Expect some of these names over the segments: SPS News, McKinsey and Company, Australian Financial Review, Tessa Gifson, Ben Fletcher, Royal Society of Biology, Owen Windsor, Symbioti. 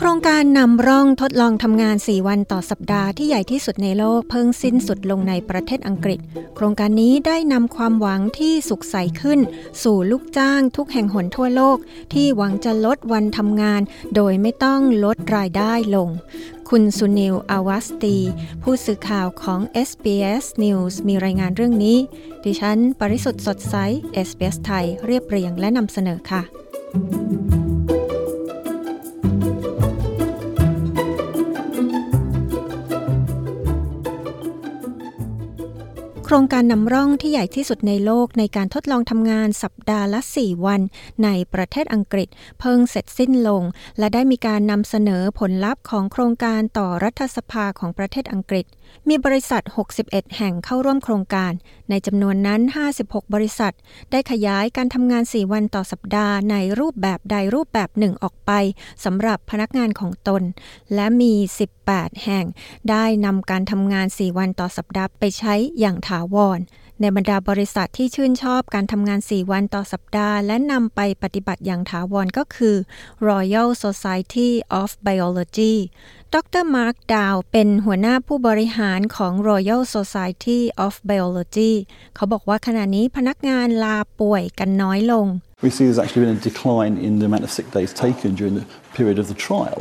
ครงการนำร่องทดลองทำงาน4วันต่อสัปดาห์ที่ใหญ่ที่สุดในโลกเพิ่งสิ้นสุดลงในประเทศอังกฤษโครงการนี้ได้นำความหวังที่สุขใสขึ้นสู่ลูกจ้างทุกแห่งหนทั่วโลกที่หวังจะลดวันทำงานโดยไม่ต้องลดรายได้ลงคุณสุนิล อวัสตีผู้สื่อข่าวของ SPS News มีรายงานเรื่องนี้ดิฉันปริสุทธิ์สดใส SPS ไทยเรียบเรียงและนำเสนอค่ะโครงการนำร่องที่ใหญ่ที่สุดในโลกในการทดลองทำงานสัปดาห์ละ4วันในประเทศอังกฤษเพิ่งเสร็จสิ้นลงและได้มีการนำเสนอผลลัพธ์ของโครงการต่อรัฐสภาของประเทศอังกฤษมีบริษัท61แห่งเข้าร่วมโครงการในจำนวนนั้น56บริษัทได้ขยายการทำงาน4วันต่อสัปดาห์ในรูปแบบใดรูปแบบหนึ่งออกไปสำหรับพนักงานของตนและมี18แห่งได้นำการทำงาน4วันต่อสัปดาห์ไปใช้อย่างถาวรในบรรดาบริษัทที่ชื่นชอบการทำงาน4วันต่อสัปดาห์และนำไปปฏิบัติอย่างถาวรก็คือ Royal Society of Biology ดร. Mark Dowl เป็นหัวหน้าผู้บริหารของ Royal Society of Biology เขาบอกว่าขณะนี้พนักงานลาป่วยกันน้อยลงWe see there's actually been a decline in the amount of sick days taken during the period of the trial.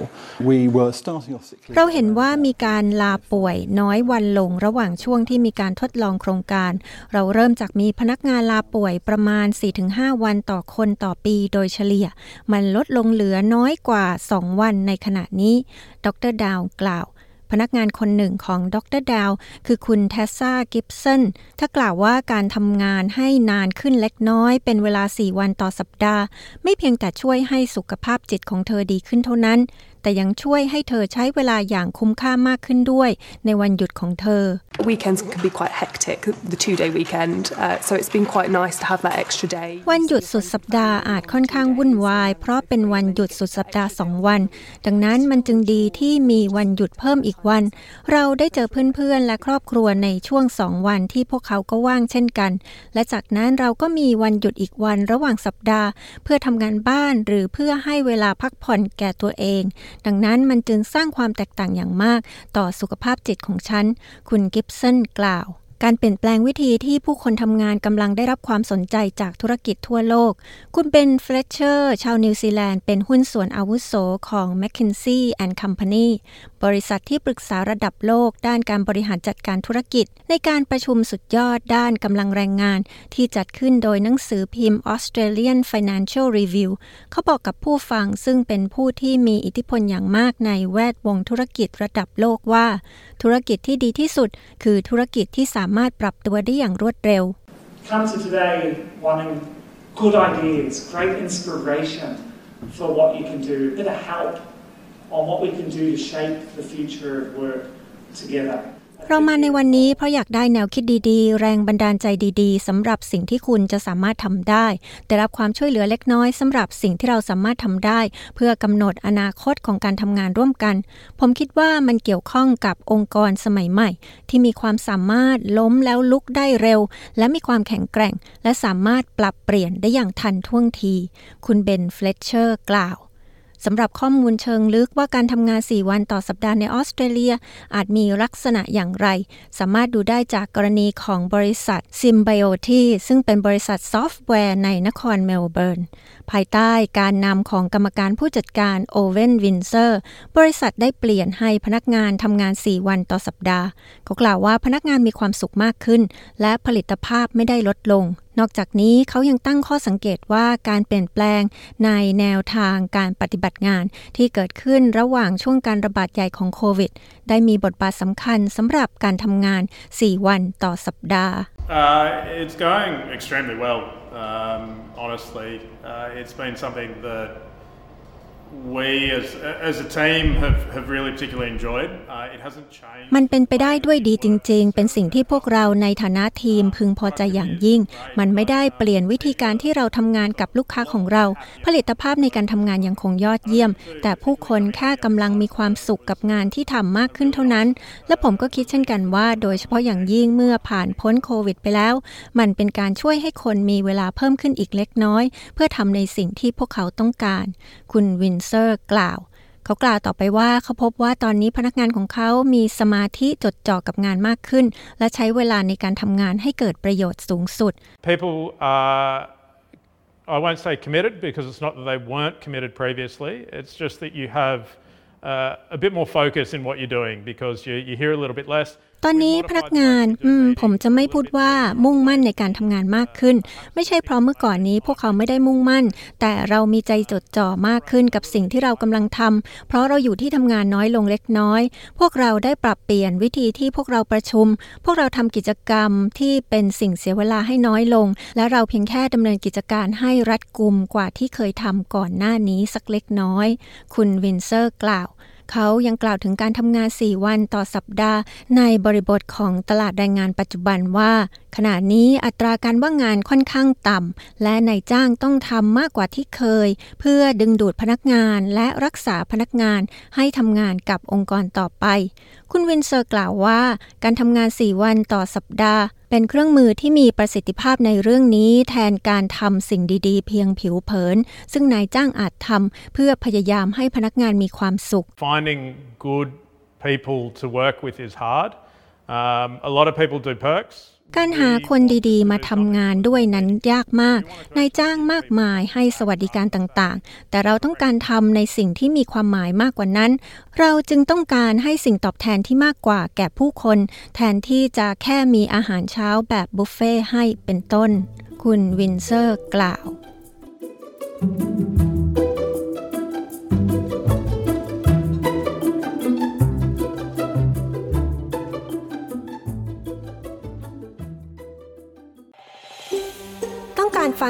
We were starting off sick leave. เราเห็นว่ามีการลาป่วยน้อยวันลงระหว่างช่วงที่มีการทดลองโครงการเราเริ่มจากมีพนักงานลาป่วยประมาณ 4-5 วันต่อคนต่อปีโดยเฉลี่ยมันลดลงเหลือน้อยกว่า2วันในขณะนี้ดร.ดาวกล่าวพนักงานคนหนึ่งของดร.ดาวคือคุณเทสซ่ากิฟสันถ้ากล่าวว่าการทำงานให้นานขึ้นเล็กน้อยเป็นเวลา4วันต่อสัปดาห์ไม่เพียงแต่ช่วยให้สุขภาพจิตของเธอดีขึ้นเท่านั้นแต่ยังช่วยให้เธอใช้เวลาอย่างคุ้มค่ามากขึ้นด้วยในวันหยุดของเธอ Weekends can be quite hectic the 2-day weekend so it's been quite nice to have that extra day วันหยุดสุดสัปดาห์อาจค่อนข้างวุ่นวายเพราะเป็นวันหยุดสุดสัปดาห์2วันดังนั้นมันจึงดีที่มีวันหยุดเพิ่มอีกวันเราได้เจอเพื่อนๆและครอบครัวในช่วง2วันที่พวกเขาก็ว่างเช่นกันและจากนั้นเราก็มีวันหยุดอีกวันระหว่างสัปดาห์เพื่อทำงานบ้านหรือเพื่อให้เวลาพักผ่อนแก่ตัวเองดังนั้นมันจึงสร้างความแตกต่างอย่างมากต่อสุขภาพจิตของฉันคุณกิฟสันกล่าวการเปลี่ยนแปลงวิธีที่ผู้คนทำงานกำลังได้รับความสนใจจากธุรกิจทั่วโลกคุณเบน เฟลเชอร์ชาวนิวซีแลนด์เป็นหุ้นส่วนอาวุโสของ McKinsey and Company บริษัทที่ปรึกษาระดับโลกด้านการบริหารจัดการธุรกิจในการประชุมสุดยอดด้านกำลังแรงงานที่จัดขึ้นโดยหนังสือพิมพ์ Australian Financial Review เขาบอกกับผู้ฟังซึ่งเป็นผู้ที่มีอิทธิพลอย่างมากในแวดวงธุรกิจระดับโลกว่าธุรกิจที่ดีที่สุดคือธุรกิจที่สามารถปรับตัวได้อย่างรวดเร็ว Come to today wanting good ideas, great inspiration for what you can do, a bit of help on what we can do to shape the future of work together. เรามาในวันนี้เพราะอยากได้แนวคิดดีๆแรงบันดาลใจดีๆสำหรับสิ่งที่คุณจะสามารถทำได้ได้รับความช่วยเหลือเล็กน้อยสำหรับสิ่งที่เราสามารถทำได้เพื่อกำหนดอนาคตของการทำงานร่วมกันผมคิดว่ามันเกี่ยวข้องกับองค์กรสมัยใหม่ที่มีความสามารถล้มแล้วลุกได้เร็วและมีความแข็งแกร่งและสามารถปรับเปลี่ยนได้อย่างทันท่วงทีคุณเบน เฟลเชอร์กล่าวสำหรับข้อมูลเชิงลึกว่าการทำงาน4วันต่อสัปดาห์ในออสเตรเลียอาจมีลักษณะอย่างไรสามารถดูได้จากกรณีของบริษัท Symbioti ซึ่งเป็นบริษัทซอฟต์แวร์ในนครเมลเบิร์นภายใต้การนำของกรรมการผู้จัดการ Owen Windsor บริษัทได้เปลี่ยนให้พนักงานทำงาน4วันต่อสัปดาห์เขากล่าวว่าพนักงานมีความสุขมากขึ้นและผลิตภาพไม่ได้ลดลงนอกจากนี้เขายังตั้งข้อสังเกตว่าการเปลี่ยนแปลงในแนวทางการปฏิบัติงานที่เกิดขึ้นระหว่างช่วงการระบาดใหญ่ของโควิดได้มีบทบาทสำคัญสำหรับการทำงาน4วันต่อสัปดาห์ It's going extremely well honestly it's been something that we as a team have really particularly enjoyed. It hasn't changed. มันเป็นไปได้ด้วยดีจริงๆเป็นสิ่งที่พวกเราในฐานะทีมพึงพอใจอย่างยิ่งมันไม่ได้เปลี่ยนวิธีการที่เราทำงานกับลูกค้าของเราผลิตภาพในการทำงานยังคงยอดเยี่ยมแต่ผู้คนแค่กำลังมีความสุขกับงานที่ทำมากขึ้นเท่านั้นและผมก็คิดเช่นกันว่าโดยเฉพาะอย่างยิ่งเมื่อผ่านพ้นโควิดไปแล้วมันเป็นการช่วยให้คนมีเวลาเพิ่มขึ้นอีกเล็กน้อยเพื่อทำในสิ่งที่พวกเขาต้องการคุณวินเซอร์กล่าวเขากล่าวต่อไปว่าเขาพบว่าตอนนี้พนักงานของเขามีสมาธิจดจ่อกับงานมากขึ้นและใช้เวลาในการทำงานให้เกิดประโยชน์สูงสุด People are I won't say committed because it's not that they weren't committed previously it's just that you have a bit more focus in what you're doing because you hear a little bit lessตอนนี้พนักงานผมจะไม่พูดว่ามุ่งมั่นในการทำงานมากขึ้นไม่ใช่เพราะเมื่อก่อนนี้พวกเขาไม่ได้มุ่งมั่นแต่เรามีใจจดจ่อมากขึ้นกับสิ่งที่เรากำลังทำเพราะเราอยู่ที่ทำงานน้อยลงเล็กน้อยพวกเราได้ปรับเปลี่ยนวิธีที่พวกเราประชุมพวกเราทำกิจกรรมที่เป็นสิ่งเสียเวลาให้น้อยลงและเราเพียงแค่ดำเนินกิจการให้รัดกุมกว่าที่เคยทำก่อนหน้านี้สักเล็กน้อยคุณวินเซอร์กล่าวเขายังกล่าวถึงการทำงาน4วันต่อสัปดาห์ในบริบทของตลาดแรงงานปัจจุบันว่าขณะนี้อัตราการว่างงานค่อนข้างต่ำและนายจ้างต้องทำมากกว่าที่เคยเพื่อดึงดูดพนักงานและรักษาพนักงานให้ทำงานกับองค์กรต่อไปคุณวินเซอร์กล่าวว่าการทำงาน4วันต่อสัปดาห์เป็นเครื่องมือที่มีประสิทธิภาพในเรื่องนี้แทนการทำสิ่งดีๆเพียงผิวเผินซึ่งนายจ้างอาจทำเพื่อพยายามให้พนักงานมีความสุข Finding good people to work with is hard. A lot of people do perks. การหาคนดีๆมาทำงานด้วยนั้นยากมากนายจ้างมากมายให้สวัสดิการต่างๆแต่เราต้องการทำในสิ่งที่มีความหมายมากกว่านั้นเราจึงต้องการให้สิ่งตอบแทนที่มากกว่าแก่ผู้คนแทนที่จะแค่มีอาหารเช้าแบบบุฟเฟ่ให้เป็นต้นคุณวินเซอร์กล่าวการฟั